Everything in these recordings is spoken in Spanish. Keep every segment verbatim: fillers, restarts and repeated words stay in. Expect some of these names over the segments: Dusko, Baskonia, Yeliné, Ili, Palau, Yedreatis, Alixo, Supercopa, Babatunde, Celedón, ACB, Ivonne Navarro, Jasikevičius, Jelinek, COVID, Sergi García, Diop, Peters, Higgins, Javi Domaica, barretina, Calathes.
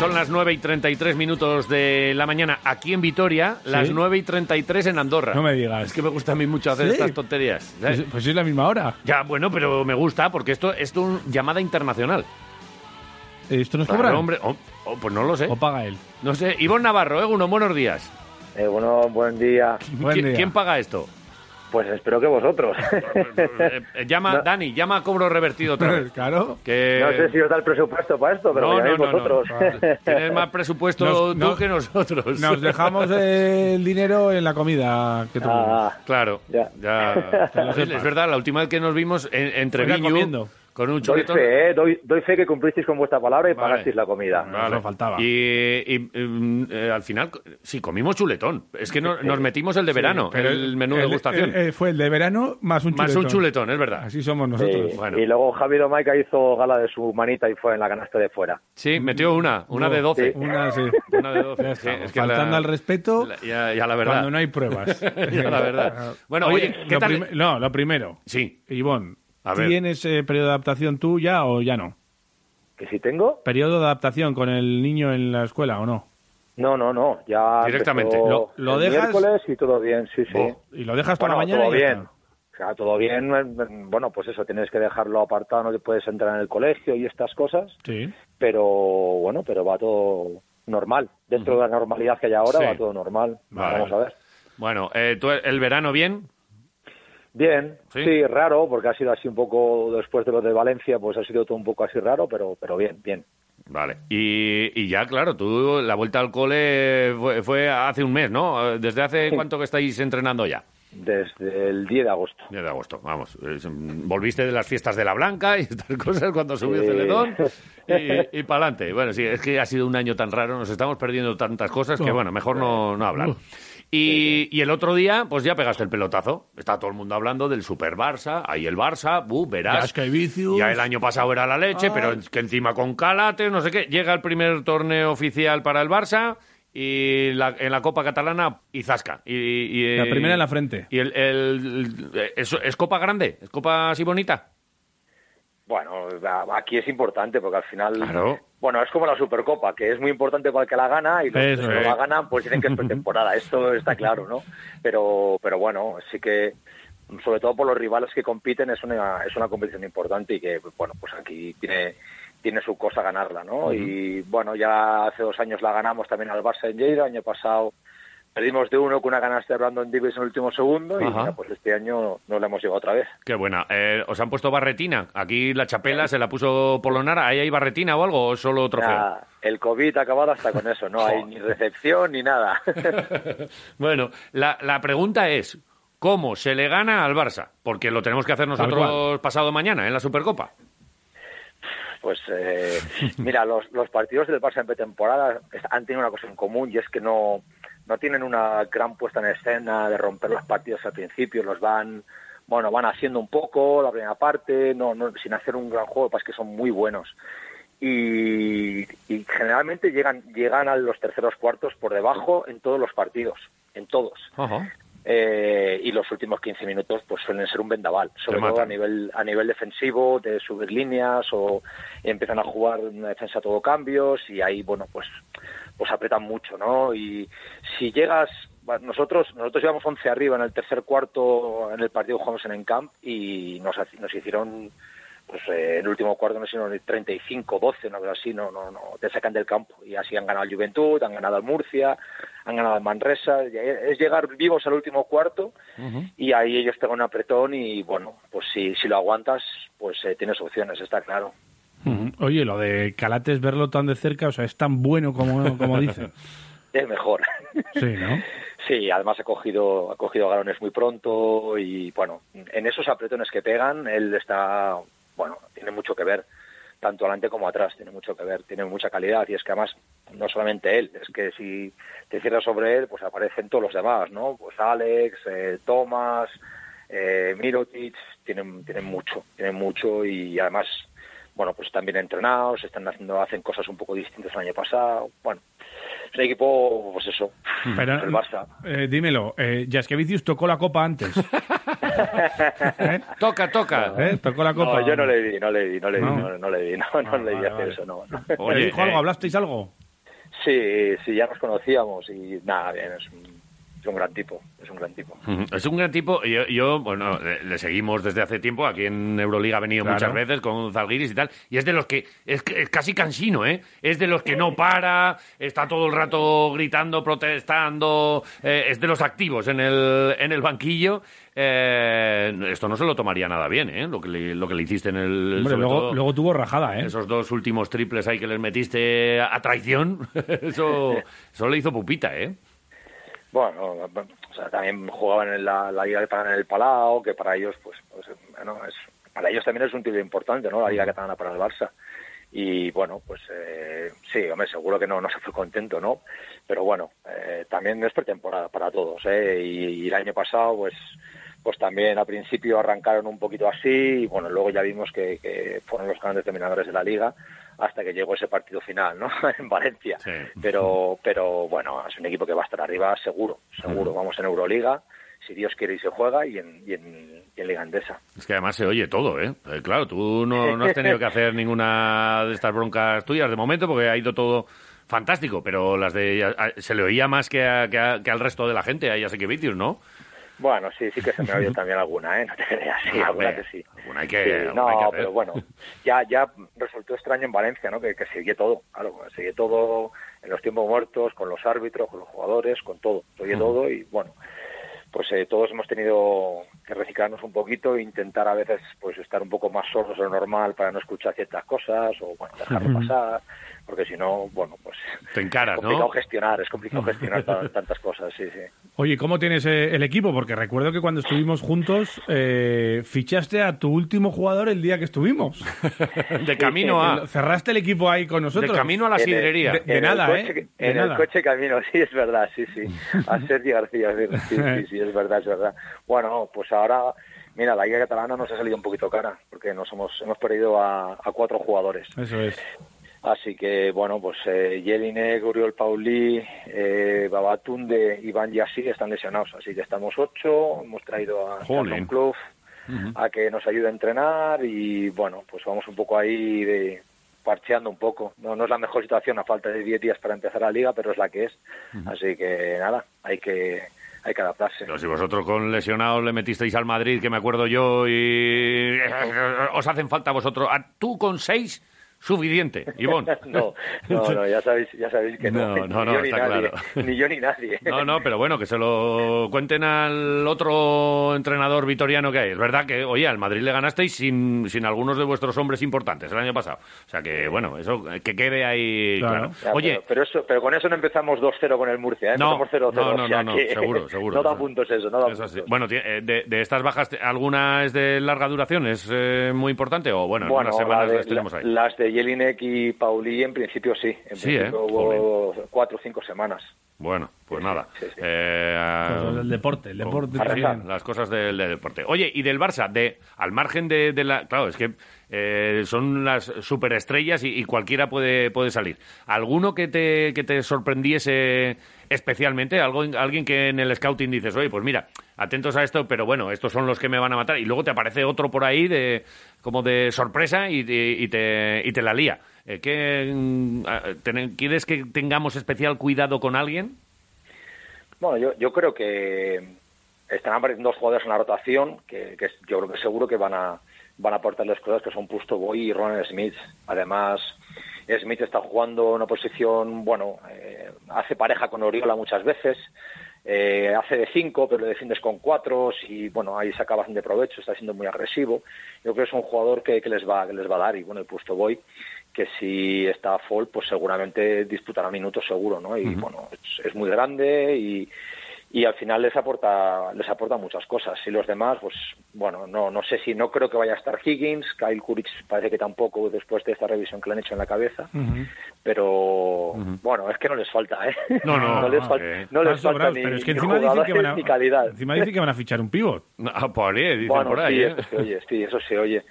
Son las nueve y treinta y tres minutos de la mañana aquí en Vitoria, ¿sí? Las nueve y treinta y tres en Andorra. No me digas. Es que me gusta a mí mucho hacer, ¿sí?, estas tonterías. Pues, pues es la misma hora. Ya, bueno, pero me gusta porque esto, esto es una llamada internacional. ¿Esto nos cobra? Hombre, oh, oh, pues no lo sé. ¿O paga él? No sé. Ivonne Navarro, Eguno, ¿eh? buenos días. Eguno, buen día. Buen día. ¿Quién paga esto? Pues espero que vosotros. Llama, no. Dani, llama a cobro revertido otra vez. Claro. Que... No sé si os da el presupuesto para esto, pero no, no, vosotros. No, no, no. Tienes más presupuesto nos, tú no, que nosotros. Nos dejamos el dinero en la comida que tuvimos. Ah, claro. Ya. ya. Es verdad, la última vez que nos vimos en, entre Viñu... Con un doy fe, eh, doy, doy fe que cumplisteis con vuestra palabra y vale. pagasteis la comida. Vale. Nos lo faltaba. Y, y, y eh, al final, sí, comimos chuletón. Es que no, nos metimos el de verano, sí, pero el menú el, de degustación. El, el, fue el de verano más un chuletón. Más un chuletón, es verdad. Así somos nosotros. Sí. Bueno. Y luego Javi Domaica hizo gala de su manita y fue en la canasta de fuera. Sí, metió una, una no, de doce. Sí. Una, sí. Una de doce. Sí, es que faltando la, al respeto la, ya, ya la verdad. Cuando no hay pruebas. Ya la verdad. Bueno, oye, oye ¿qué tal? Prim- no, lo primero. Sí. Ivonne. ¿Tienes eh, periodo de adaptación tú ya o ya no? ¿Que si tengo? ¿Periodo de adaptación con el niño en la escuela o no? No, no, no. Ya directamente. ¿Lo, lo el dejas? Miércoles y todo bien, sí, sí. Oh. ¿Y lo dejas para bueno, mañana? Todo y bien. O sea, todo bien. Bueno, pues eso, tienes que dejarlo apartado, no te puedes entrar en el colegio y estas cosas. Sí. Pero bueno, pero va todo normal. Dentro uh-huh. de la normalidad que hay ahora, sí. va todo normal. Vale. Vamos a ver. Bueno, eh, ¿tú el verano bien? Bien, ¿sí? Sí, raro, porque ha sido así un poco después de lo de Valencia, pues ha sido todo un poco así raro, pero pero bien, bien. Vale, y, y ya, claro, tú la vuelta al cole fue, fue hace un mes, ¿no? ¿Desde hace sí. cuánto que estáis entrenando ya? Desde el diez de agosto. diez de agosto, vamos. Volviste de las fiestas de la Blanca y estas cosas cuando subió sí. Celedón y, y para adelante. Bueno, sí, es que ha sido un año tan raro, nos estamos perdiendo tantas cosas que, bueno, mejor no, no hablar. Y, y el otro día, pues ya pegaste el pelotazo. Está todo el mundo hablando del Super Barça. Ahí el Barça, buh, verás. Ya, ya el año pasado era la leche, ah. pero que encima con Calathes, no sé qué. Llega el primer torneo oficial para el Barça y la, en la Copa Catalana y zasca. Y, y, la primera en la frente. Y el, el, el, es, ¿es Copa grande? ¿Es Copa así bonita? Bueno, aquí es importante porque al final... Claro. Bueno, es como la Supercopa, que es muy importante para el que la gana y los Eso, que no eh. la ganan pues dicen que es pretemporada, esto está claro, ¿no? Pero pero bueno, sí que, sobre todo por los rivales que compiten, es una es una competición importante y que, bueno, pues aquí tiene tiene su cosa ganarla, ¿no? Uh-huh. Y bueno, ya hace dos años la ganamos también al Barça en Lleida, año pasado perdimos de uno con una canasta de Brandon Davies en el último segundo Ajá. y mira, pues este año no la hemos llevado otra vez. Qué buena. Eh, ¿Os han puesto barretina? Aquí la chapela sí. se la puso Polonara. ¿Ahí hay barretina o algo o solo trofeo? Nah, el COVID ha acabado hasta con eso. No hay ni recepción ni nada. Bueno, la, la pregunta es, ¿cómo se le gana al Barça? Porque lo tenemos que hacer nosotros pasado mañana en la Supercopa. Pues, eh, mira, los, los partidos del Barça en pretemporada han tenido una cosa en común y es que no... no tienen una gran puesta en escena de romper las partidas al principio, los van, bueno, van haciendo un poco la primera parte, no, no sin hacer un gran juego, pues que son muy buenos. Y, y generalmente llegan llegan a los terceros cuartos por debajo en todos los partidos, en todos. Uh-huh. Eh, y los últimos quince minutos pues suelen ser un vendaval, sobre todo a nivel a nivel defensivo, de subir líneas o empiezan a jugar una defensa a todo cambios y ahí, bueno, pues... pues apretan mucho, ¿no? Y si llegas... Nosotros nosotros llevamos once arriba en el tercer cuarto, en el partido que jugamos en Encamp, y nos, nos hicieron, pues eh, en el último cuarto nos hicieron treinta y cinco doce, una cosa así, no, no, no, te sacan del campo. Y así han ganado al Juventud, han ganado al Murcia, han ganado al Manresa. Es llegar vivos al último cuarto, uh-huh. y ahí ellos pegan un apretón y, bueno, pues si, si lo aguantas, pues eh, tienes opciones, está claro. Oye, lo de Calathes, verlo tan de cerca, o sea, es tan bueno como, como dicen. Es mejor. Sí, ¿no? Sí, además ha cogido, ha cogido galones muy pronto y, bueno, en esos apretones que pegan, él está, bueno, tiene mucho que ver, tanto adelante como atrás, tiene mucho que ver, tiene mucha calidad y es que además, no solamente él, es que si te cierras sobre él, pues aparecen todos los demás, ¿no? Pues Alex, eh, Tomás, eh, Mirotic, tienen, tienen mucho, tienen mucho y además... bueno, pues están bien entrenados, están haciendo, hacen cosas un poco distintas al año pasado. Bueno, es un equipo, pues eso, pero, el Barça. Eh, dímelo, eh, Jasikevičius tocó la copa antes. ¿Eh? Toca, toca. ¿Eh? Tocó la copa. No, yo no le di, no le di, no le di, no, no le di, no, no, no le di hacer eso, no. no. Oye, ¿dijo eh, algo? ¿Hablasteis algo? Sí, sí, ya nos conocíamos y nada, bien, es un, es un gran tipo, es un gran tipo. Es un gran tipo, yo, yo bueno, le, le seguimos desde hace tiempo, aquí en Euroliga ha venido claro. muchas veces con Zalgiris y tal, y es de los que, es, es casi cansino, ¿eh? Es de los que no para, está todo el rato gritando, protestando, eh, es de los activos en el, en el banquillo. Eh, esto no se lo tomaría nada bien, ¿eh? Lo que le, lo que le hiciste en el... Hombre, luego, luego tuvo rajada, ¿eh? Esos dos últimos triples ahí que les metiste a traición, eso, eso le hizo pupita, ¿eh? Bueno, o sea, también jugaban en la, la liga que pagan en el Palau, que para ellos, pues, pues bueno, es, para ellos también es un título importante, ¿no? La liga que pagan para el Barça. Y bueno, pues eh, sí, hombre, seguro que no, no se fue contento, ¿no? Pero bueno, eh, también es pretemporada para todos, ¿eh? Y, y el año pasado, pues... pues también al principio arrancaron un poquito así y bueno, luego ya vimos que, que fueron los grandes terminadores de la liga hasta que llegó ese partido final, ¿no? En Valencia. Sí. Pero pero bueno, es un equipo que va a estar arriba seguro, seguro. Uh-huh. Vamos en Euroliga, si Dios quiere y se juega, y en, y en, y en Liga Endesa. Es que además se oye todo, ¿eh? Eh claro, tú no, no has tenido que hacer ninguna de estas broncas tuyas de momento porque ha ido todo... fantástico, pero las de se le oía más que, a, que, a, que al resto de la gente, a Jasikevičius, ¿no? Bueno, sí, sí que se me ha oído también alguna, ¿eh? No te creas, sí, ah, alguna que sí. Alguna hay que, sí, alguna no, hay que hacer. Pero bueno, ya ya resultó extraño en Valencia, ¿no? Que, que se oye todo, claro, se oye todo en los tiempos muertos, con los árbitros, con los jugadores, con todo, se oye uh-huh. todo y bueno, pues eh, todos hemos tenido que reciclarnos un poquito e intentar a veces pues estar un poco más sordos de lo normal para no escuchar ciertas cosas o bueno, dejarlo uh-huh. pasar, porque si no, bueno, pues... Te encaras, es complicado, ¿no? Gestionar, es complicado gestionar tantas cosas, sí, sí. Oye, ¿cómo tienes el equipo? Porque recuerdo que cuando estuvimos juntos eh, fichaste a tu último jugador el día que estuvimos. De camino a... Cerraste el equipo ahí con nosotros. De camino a la sidrería. De, de nada, coche, ¿eh? De en nada. El coche camino, sí, es verdad, sí, sí. A Sergi García, sí, sí, sí, es verdad, es verdad. Bueno, pues ahora... Mira, la liga catalana nos ha salido un poquito cara, porque nos hemos, hemos perdido a, a cuatro jugadores. Eso es. Así que, bueno, pues eh, Yeliné, Uriol Paulí, eh, Babatunde, Iván Yassi están lesionados. Así que estamos ocho, hemos traído a un club uh-huh. a que nos ayude a entrenar y, bueno, pues vamos un poco ahí de... parcheando un poco. No, no es la mejor situación a falta de diez días para empezar la liga, pero es la que es. Uh-huh. Así que, nada, hay que... hay que adaptarse. Pero si vosotros con lesionados le metisteis al Madrid, que me acuerdo yo, y os hacen falta vosotros. Tú con seis, suficiente, Ivonne. no, no, no, ya sabéis, ya sabéis que no. No, no, no, está nadie, claro. Ni yo ni nadie. No, no, pero bueno, que se lo cuenten al otro entrenador vitoriano que hay. Es verdad que, oye, al Madrid le ganasteis sin, sin algunos de vuestros hombres importantes el año pasado. O sea que, bueno, eso que quede ahí claro. claro. Ya, oye, pero, pero, eso, pero con eso no empezamos dos cero con el Murcia, ¿eh? No, empezamos cero cero. No, no, o sea no, no, que... seguro, seguro. No da puntos eso, no da eso puntos. Sí. Bueno, de, de estas bajas, ¿alguna es de larga duración? ¿Es eh, muy importante? O bueno, bueno en unas semanas la de, las tenemos ahí. Las de Jelinek y Pauli en principio sí, en sí, principio eh. hubo Jolín. cuatro o cinco semanas. Bueno, pues nada. Sí, sí. Eh, pues el deporte, el deporte. Arrasar, las cosas del, del deporte. Oye, y del Barça, de al margen de, de la... Claro, es que eh, son las superestrellas y, y cualquiera puede, puede salir. ¿Alguno que te, que te sorprendiese especialmente? ¿Algo, alguien que en el scouting dices, oye, pues mira, atentos a esto, pero bueno, estos son los que me van a matar. Y luego te aparece otro por ahí de como de sorpresa y, y, y, te, y te la lía. ¿Qué, ten, ¿Quieres que tengamos especial cuidado con alguien? Bueno, yo, yo creo que están apareciendo dos jugadores en la rotación que, que yo creo que seguro que van a van a aportarles cosas, que son Pustovoy y Ronald Smith. Además, Smith está jugando una posición, bueno, eh, hace pareja con Oriola muchas veces, eh, hace de cinco, pero le defiendes con cuatro, y bueno, ahí saca bastante provecho, está siendo muy agresivo. Yo creo que es un jugador que, que les va que les va a dar, y bueno, el Pustovoy, que si está full, pues seguramente disputará minutos seguro, ¿no? Y uh-huh. bueno, es, es muy grande y, y al final les aporta les aporta muchas cosas. Y los demás, pues bueno, no no sé si no creo que vaya a estar Higgins, Kyle Kuric parece que tampoco después de esta revisión que le han hecho en la cabeza, uh-huh. pero uh-huh. bueno, es que no les falta, ¿eh? No, no, no les, fal- okay. no les falta sobrados, ni, pero es que ni encima dicen que van a, ni calidad. Encima dicen que van a fichar un pívot. No, por ahí, dicen bueno, por ahí. Sí, ¿eh? Eso se oye, sí, eso se oye.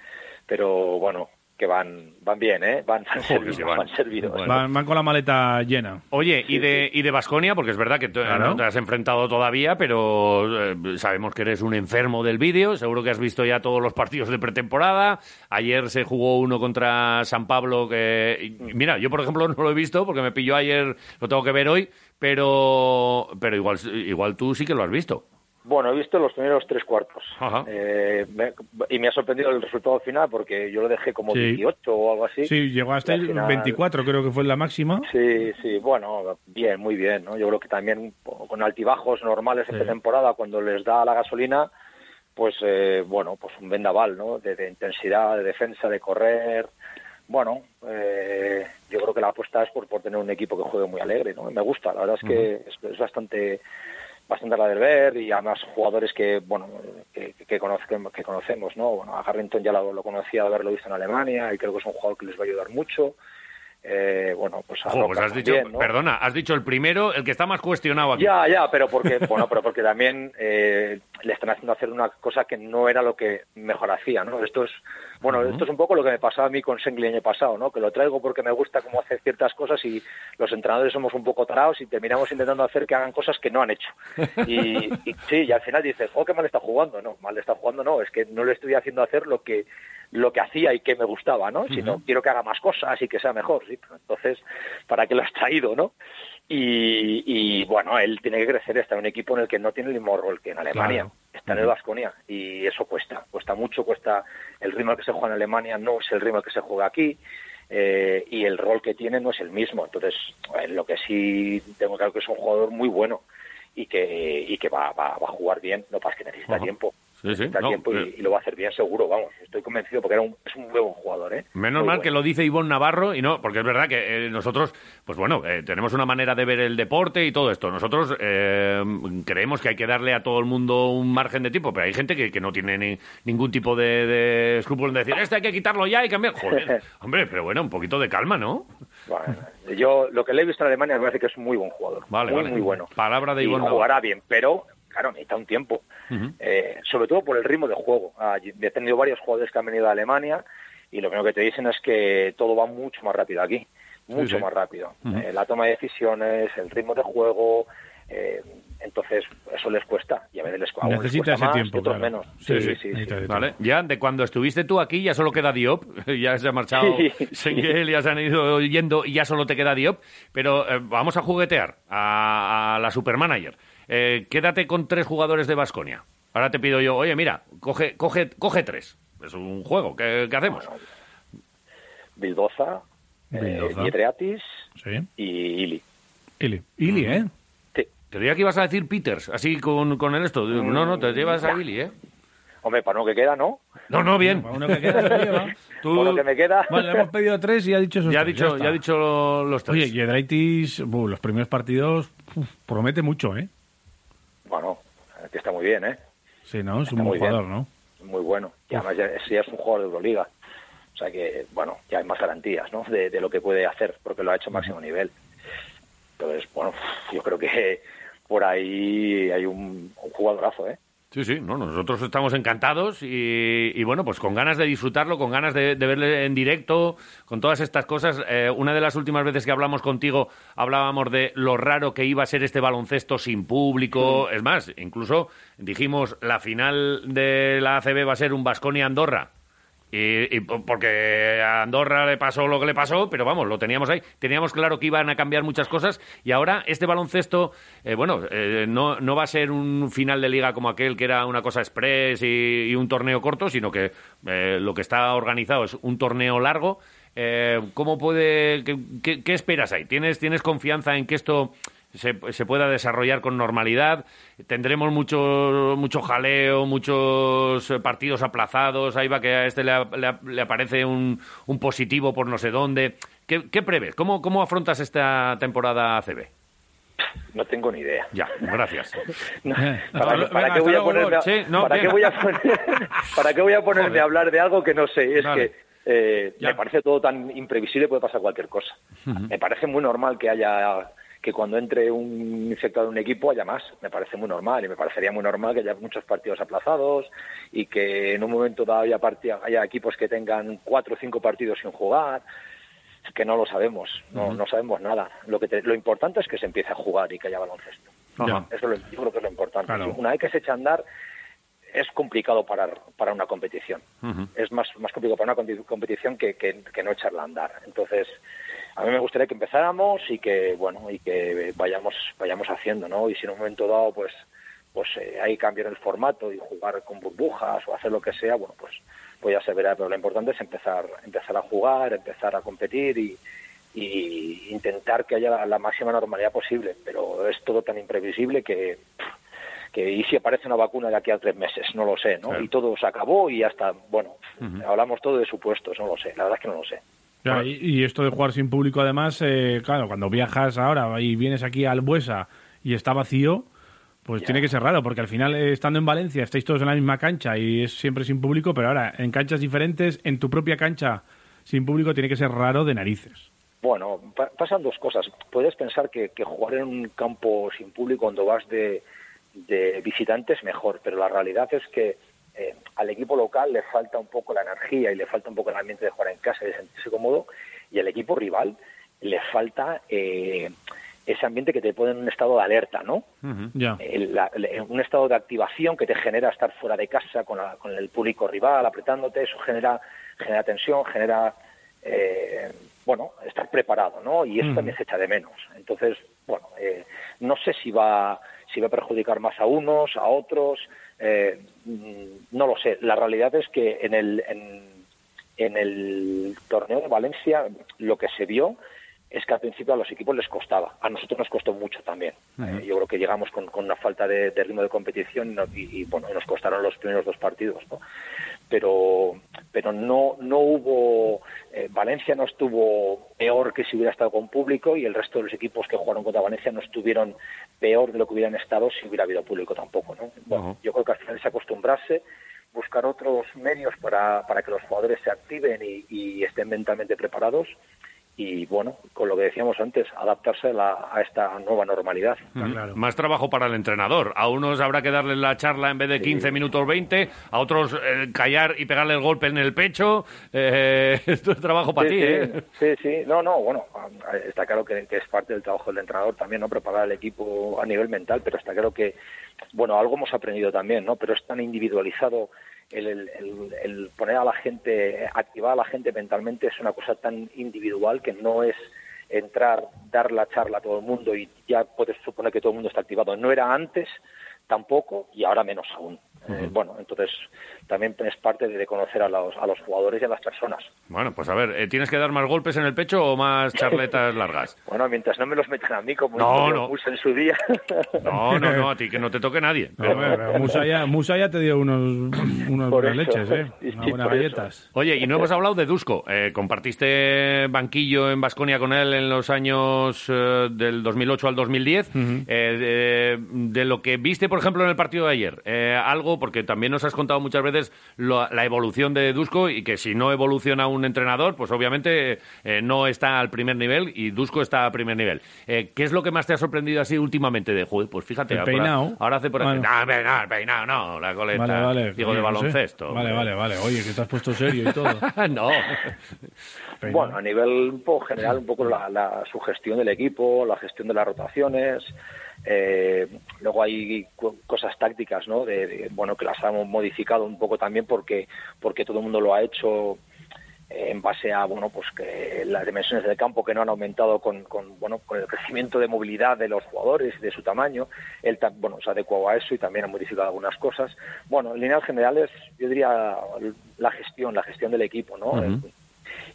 Pero bueno, que van van bien, ¿eh? Van, van servidos. Van, van, servidos. Bueno. Van, van con la maleta llena. Oye, sí, y de sí. y de Baskonia, porque es verdad que t- claro. no te has enfrentado todavía, pero eh, sabemos que eres un enfermo del vídeo, seguro que has visto ya todos los partidos de pretemporada. Ayer se jugó uno contra San Pablo que... Mira, yo por ejemplo no lo he visto porque me pilló ayer, lo tengo que ver hoy, pero pero igual igual tú sí que lo has visto. Bueno, he visto los primeros tres cuartos eh, me, y me ha sorprendido el resultado final porque yo lo dejé como sí. dieciocho o algo así. Sí, llegó hasta el final... veinticuatro, creo que fue la máxima. Sí, sí, bueno, bien, muy bien, ¿no? Yo creo que también con altibajos normales sí. en temporada, cuando les da la gasolina, pues eh, bueno, pues un vendaval, ¿no? De, de intensidad, de defensa, de correr. Bueno, eh, yo creo que la apuesta es por, por tener un equipo que juegue muy alegre, ¿no? Me gusta, la verdad es que uh-huh. es, es bastante... bastante la de ver y además jugadores que bueno que, que, conoce, que conocemos, ¿no? Bueno, a Harrington ya lo, lo conocía de haberlo visto en Alemania y creo que es un jugador que les va a ayudar mucho. Eh, bueno, pues, a Ojo, pues has también, dicho, ¿no? Perdona, has dicho el primero, el que está más cuestionado aquí. Ya, ya, pero porque bueno, pero porque también eh, le están haciendo hacer una cosa que no era lo que mejor hacía, ¿no? Esto es bueno, uh-huh. esto es un poco lo que me pasaba a mí con Sengli el año pasado, ¿no? Que lo traigo porque me gusta cómo hace ciertas cosas y los entrenadores somos un poco tarados y terminamos intentando hacer que hagan cosas que no han hecho. Y, y sí, y al final dices, oh, qué mal está jugando, no, mal está jugando, no, es que no le estoy haciendo hacer lo que lo que hacía y que me gustaba, ¿no? Uh-huh. Sino quiero que haga más cosas y que sea mejor, ¿sí? Entonces, ¿para qué lo has traído, no? Y, y, bueno, él tiene que crecer, está en un equipo en el que no tiene el mismo rol que en Alemania, claro. está en el Baskonia, y eso cuesta, cuesta mucho, cuesta el ritmo que se juega en Alemania, no es el ritmo que se juega aquí, eh, y el rol que tiene no es el mismo, entonces, en lo que sí tengo claro que es un jugador muy bueno, y que, y que va, va, va a jugar bien, no pasa que necesita uh-huh. tiempo. Sí, sí, no, tiempo y, y lo va a hacer bien seguro, vamos, estoy convencido porque era un, es un muy buen jugador, ¿eh? Menos muy mal bueno. que lo dice Ivonne Navarro y no, porque es verdad que eh, nosotros, pues bueno, eh, tenemos una manera de ver el deporte y todo esto, nosotros eh, creemos que hay que darle a todo el mundo un margen de tiempo, pero hay gente que, que no tiene ni, ningún tipo de, de escrúpulos en decir, este hay que quitarlo ya y cambiar, joder, hombre, pero bueno, un poquito de calma, ¿no? Bueno, yo lo que le he visto en Alemania me parece que es muy buen jugador, vale, muy, vale. muy bueno. Palabra de Ivonne Navarro. Jugará bien, pero... Claro, necesita un tiempo, uh-huh. eh, sobre todo por el ritmo de juego. Ah, he tenido varios jugadores que han venido a Alemania y lo primero que te dicen es que todo va mucho más rápido aquí, mucho sí, sí. más rápido. Uh-huh. Eh, la toma de decisiones, el ritmo de juego, eh, entonces eso les cuesta. Y a veces les, aún les cuesta ese más, tiempo, otros claro. menos. Sí, sí, sí. sí, sí. Vale. Ya, de cuando estuviste tú aquí ya solo queda Diop, ya se ha marchado sí. Sengel, ya se han ido yendo y ya solo te queda Diop. Pero eh, vamos a juguetear a, a la Supermanager. Eh, quédate con tres jugadores de Baskonia. Ahora te pido yo, oye, mira, coge coge, coge tres. Es un juego. ¿Qué, qué hacemos? Bueno, Vildoza, Vildoza. Eh, Yedreatis sí. y Ili. Ili, Ili ¿eh? Sí. Te diría que ibas a decir Peters, así con, con el esto. No, no, te llevas a Ili, ¿eh? Hombre, para uno que queda, ¿no? No, no, bien. Para uno que queda, ¿no? Tú... Para lo que me queda. Vale, hemos pedido tres y ha dicho esos ya tres. Ha dicho, ya, ya ha dicho los tres. Oye, Yedreatis, los primeros partidos, uf, promete mucho, ¿eh? Bueno, que está muy bien, ¿eh? Sí, ¿no? Es está un buen jugador, bien. ¿No? Muy bueno. Y además ya, ya es un jugador de Euroliga. O sea que, bueno, ya hay más garantías, ¿no? De, de lo que puede hacer, porque lo ha hecho a máximo nivel. Entonces, bueno, yo creo que por ahí hay un, un jugadorazo, ¿eh? Sí, sí, no, nosotros estamos encantados y, y bueno, pues con ganas de disfrutarlo, con ganas de, de verle en directo, con todas estas cosas. Eh, una de las últimas veces que hablamos contigo hablábamos de lo raro que iba a ser este baloncesto sin público. Sí. Es más, incluso dijimos la final de la A C B va a ser un Baskonia-Andorra. Y, y porque a Andorra le pasó lo que le pasó, pero vamos, lo teníamos ahí. Teníamos claro que iban a cambiar muchas cosas y ahora este baloncesto, eh, bueno, eh, no, no va a ser un final de liga como aquel que era una cosa express y, y un torneo corto, sino que eh, lo que está organizado es un torneo largo. Eh, ¿Cómo puede, qué, qué, qué esperas ahí? ¿Tienes, tienes confianza en que esto se, se pueda desarrollar con normalidad? Tendremos mucho mucho jaleo, muchos partidos aplazados, ahí va que a este le, le, le aparece un, un positivo por no sé dónde. ¿Qué, qué prevés? ¿Cómo, ¿Cómo afrontas esta temporada A C B? No tengo ni idea. Ya, gracias. No, ¿Para, para qué voy a ponerme a, sí, no, para qué voy a poner, para qué voy a ponerme a hablar de algo que no sé? Es Dale. que eh, me parece todo tan imprevisible, puede pasar cualquier cosa. Uh-huh. Me parece muy normal que haya... que cuando entre un sector de un equipo haya más. Me parece muy normal, y me parecería muy normal que haya muchos partidos aplazados y que en un momento dado haya, partido, haya equipos que tengan cuatro o cinco partidos sin jugar, que no lo sabemos, no, uh-huh. no sabemos nada. Lo que te, lo importante es que se empiece a jugar y que haya baloncesto. Uh-huh. Eso lo, yo creo que es lo importante. Claro. Una vez que se echa a andar, es complicado parar para una competición. Uh-huh. Es más, más complicado para una competición que, que, que no echarla a andar. Entonces, a mí me gustaría que empezáramos y que bueno y que vayamos vayamos haciendo, ¿no? Y si en un momento dado pues pues eh, hay cambiar el formato y jugar con burbujas o hacer lo que sea, bueno, pues pues ya se verá, pero lo importante es empezar empezar a jugar, empezar a competir y, y intentar que haya la, la máxima normalidad posible, pero es todo tan imprevisible que que y si aparece una vacuna de aquí a tres meses, no lo sé, ¿no? Claro. Y todo se acabó y hasta, bueno, uh-huh. hablamos todo de supuestos, no lo sé, la verdad es que no lo sé. Ya, y, y esto de jugar sin público, además, eh, claro, cuando viajas ahora y vienes aquí a Albuesa y está vacío, pues ya. Tiene que ser raro, porque al final, eh, estando en Valencia, estáis todos en la misma cancha y es siempre sin público, pero ahora, en canchas diferentes, en tu propia cancha, sin público, tiene que ser raro de narices. Bueno, pa- pasan dos cosas. Puedes pensar que, que jugar en un campo sin público cuando vas de, de visitante es mejor, pero la realidad es que Eh, al equipo local le falta un poco la energía y le falta un poco el ambiente de jugar en casa y de sentirse cómodo, y al equipo rival le falta eh, ese ambiente que te pone en un estado de alerta, ¿no? Uh-huh, yeah. el, la, el, un estado de activación que te genera estar fuera de casa con, la, con el público rival apretándote. Eso genera genera tensión, genera eh, bueno, estar preparado, ¿no? Y eso uh-huh. también se echa de menos. Entonces, bueno, eh, no sé si va si va a perjudicar más a unos, a otros. Eh, no lo sé. La realidad es que en el en, en el torneo de Valencia lo que se vio es que al principio a los equipos les costaba. A nosotros nos costó mucho también. Uh-huh. Eh, yo creo que llegamos con, con una falta de, de ritmo de competición y, y, y bueno, nos costaron los primeros dos partidos, ¿no? Pero pero no no hubo eh, Valencia no estuvo peor que si hubiera estado con público, y el resto de los equipos que jugaron contra Valencia no estuvieron peor de lo que hubieran estado si hubiera habido público tampoco, ¿no? Bueno, uh-huh. yo creo que al final es acostumbrarse, buscar otros medios para para que los jugadores se activen y, y estén mentalmente preparados. Y bueno, con lo que decíamos antes, adaptarse a, la, a esta nueva normalidad. Mm-hmm. Claro. Más trabajo para el entrenador. A unos habrá que darles la charla en vez de quince sí. minutos veinte, a otros eh, callar y pegarle el golpe en el pecho. Eh, esto es trabajo para sí, ti, sí. ¿eh? Sí, sí. No, no, bueno, está claro que, que es parte del trabajo del entrenador también, ¿no? Preparar al equipo a nivel mental, pero está claro que, bueno, algo hemos aprendido también, ¿no? Pero es tan individualizado. El, el, el poner a la gente, activar a la gente mentalmente es una cosa tan individual que no es entrar, dar la charla a todo el mundo y ya puedes suponer que todo el mundo está activado. No era antes tampoco y ahora menos aún. Uh-huh. Eh, bueno, entonces también es parte de conocer a los, a los jugadores y a las personas. Bueno, pues a ver, ¿tienes que dar más golpes en el pecho o más charletas largas? Bueno, mientras no me los metan a mí como no, no. Musa en su día. No, no, no, a ti que no te toque nadie. Pero... No, pero Musa, ya, Musa ya te dio unos, unas buenas leches, ¿eh? Sí, unas buenas galletas. Eso. Oye, y no hemos hablado de Dusko. Eh, compartiste banquillo en Baskonia con él en los años eh, del dos mil ocho al dos mil diez. Uh-huh. Eh, de, de lo que viste, por ejemplo, en el partido de ayer, eh, algo, porque también nos has contado muchas veces lo, la evolución de Dusko, y que si no evoluciona un entrenador, pues obviamente eh, no está al primer nivel, y Dusko está al primer nivel. Eh, ¿Qué es lo que más te ha sorprendido así últimamente de juego? Pues fíjate, el peinado. Ahora hace por bueno. aquí. No, no, el peinado, no, la coleta. Vale, vale, digo, de baloncesto. No sé. Vale, vale, vale. Oye, que te has puesto serio y todo. No. Peinado. Bueno, a nivel un poco general, un poco la, la su gestión del equipo, la gestión de las rotaciones. Eh, luego hay cosas tácticas, ¿no? De, de, bueno, que las hemos modificado un poco también porque porque todo el mundo lo ha hecho en base a, bueno, pues que las dimensiones del campo que no han aumentado con, con bueno, con el crecimiento de movilidad de los jugadores y de su tamaño. Él, bueno, se ha adecuado a eso y también ha modificado algunas cosas. Bueno, en líneas generales, yo diría la gestión, la gestión del equipo, ¿no? Uh-huh. Eh,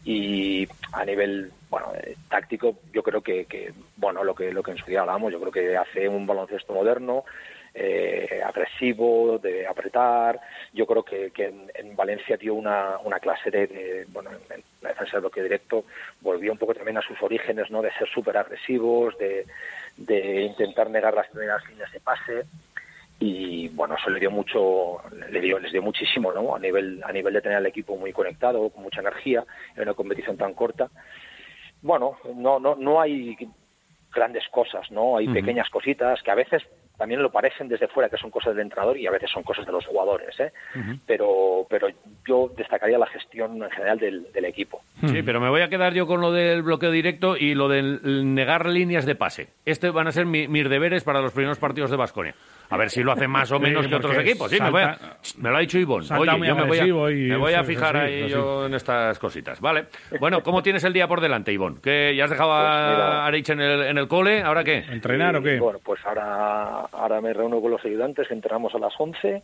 y a nivel bueno táctico, yo creo que, que bueno lo que lo que en su día hablábamos, yo creo que hace un baloncesto moderno, eh, agresivo, de apretar. Yo creo que, que en, en Valencia dio una una clase de, de bueno en la defensa del bloque directo, volvió un poco también a sus orígenes, no, de ser súper agresivos, de, de intentar negar las primeras líneas de pase. Y bueno, eso le dio mucho, le dio, les dio muchísimo, ¿no? A nivel, a nivel de tener al equipo muy conectado, con mucha energía, en una competición tan corta. Bueno, no, no, no hay grandes cosas, ¿no? Hay uh-huh. pequeñas cositas que a veces también lo parecen desde fuera, que son cosas del entrenador, y a veces son cosas de los jugadores, ¿eh? Uh-huh. Pero pero yo destacaría la gestión en general del, del equipo. Uh-huh. Sí, pero me voy a quedar yo con lo del bloqueo directo y lo del negar líneas de pase. Estos van a ser mi, mis deberes para los primeros partidos de Baskonia. A ver si lo hacen más o menos sí, que otros equipos. Sí, salta, me, voy a, me lo ha dicho Ivonne. Oye, yo me voy a, y, me voy a fijar así, ahí así. Yo en estas cositas. Vale. Bueno, ¿cómo tienes el día por delante, Ivonne? ¿Que ya has dejado a Arich en el, en el cole? ¿Ahora qué? ¿Entrenar o qué? Bueno, pues ahora, ahora me reúno con los ayudantes, que entramos a las once.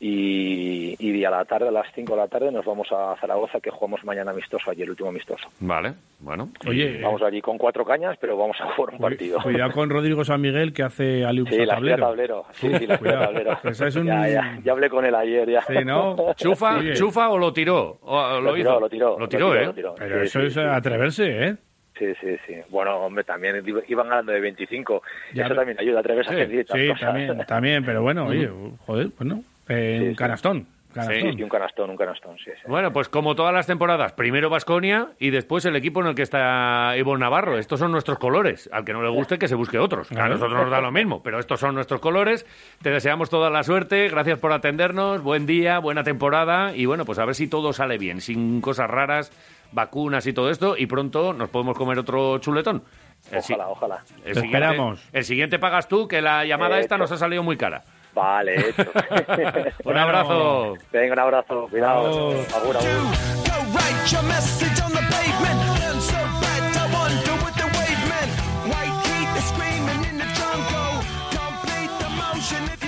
Y, y a la tarde, a las cinco de la tarde, nos vamos a Zaragoza, que jugamos mañana amistoso, ayer el último amistoso. Vale, bueno. Oye, vamos allí con cuatro cañas, pero vamos a jugar un partido. Cuidado con Rodrigo San Miguel, que hace Alixo sí, tablero. tablero. Sí, sí, la tablero. Pues es un... ya, ya, ya hablé con él ayer. Ya. Sí, ¿no? ¿Chufa, chufa o lo tiró? O, ¿lo, lo, tiró hizo? lo tiró, lo tiró. Lo tiró, ¿eh? Lo tiró. Pero sí, eso sí, es sí. atreverse, ¿eh? Sí, sí, sí. Bueno, hombre, también iban ganando de veinticinco. Ya, eso también ayuda a atreverse sí, a decir tantas sí, cosas. También, también, pero bueno, oye, joder, pues no. Eh, sí, un canastón. canastón. Sí, sí, un canastón, un canastón, sí, sí. Bueno, pues como todas las temporadas, primero Baskonia y después el equipo en el que está Evo Navarro. Estos son nuestros colores. Al que no le guste, que se busque otros. A nosotros nos da lo mismo, pero estos son nuestros colores. Te deseamos toda la suerte. Gracias por atendernos. Buen día, buena temporada. Y bueno, pues a ver si todo sale bien, sin cosas raras, vacunas y todo esto. Y pronto nos podemos comer otro chuletón. El ojalá, si... ojalá. El Te esperamos. El siguiente pagas tú, que la llamada eh, esta nos ha salido muy cara. Vale, hecho. Un abrazo. Venga, un abrazo. Cuidado. Agur, agur.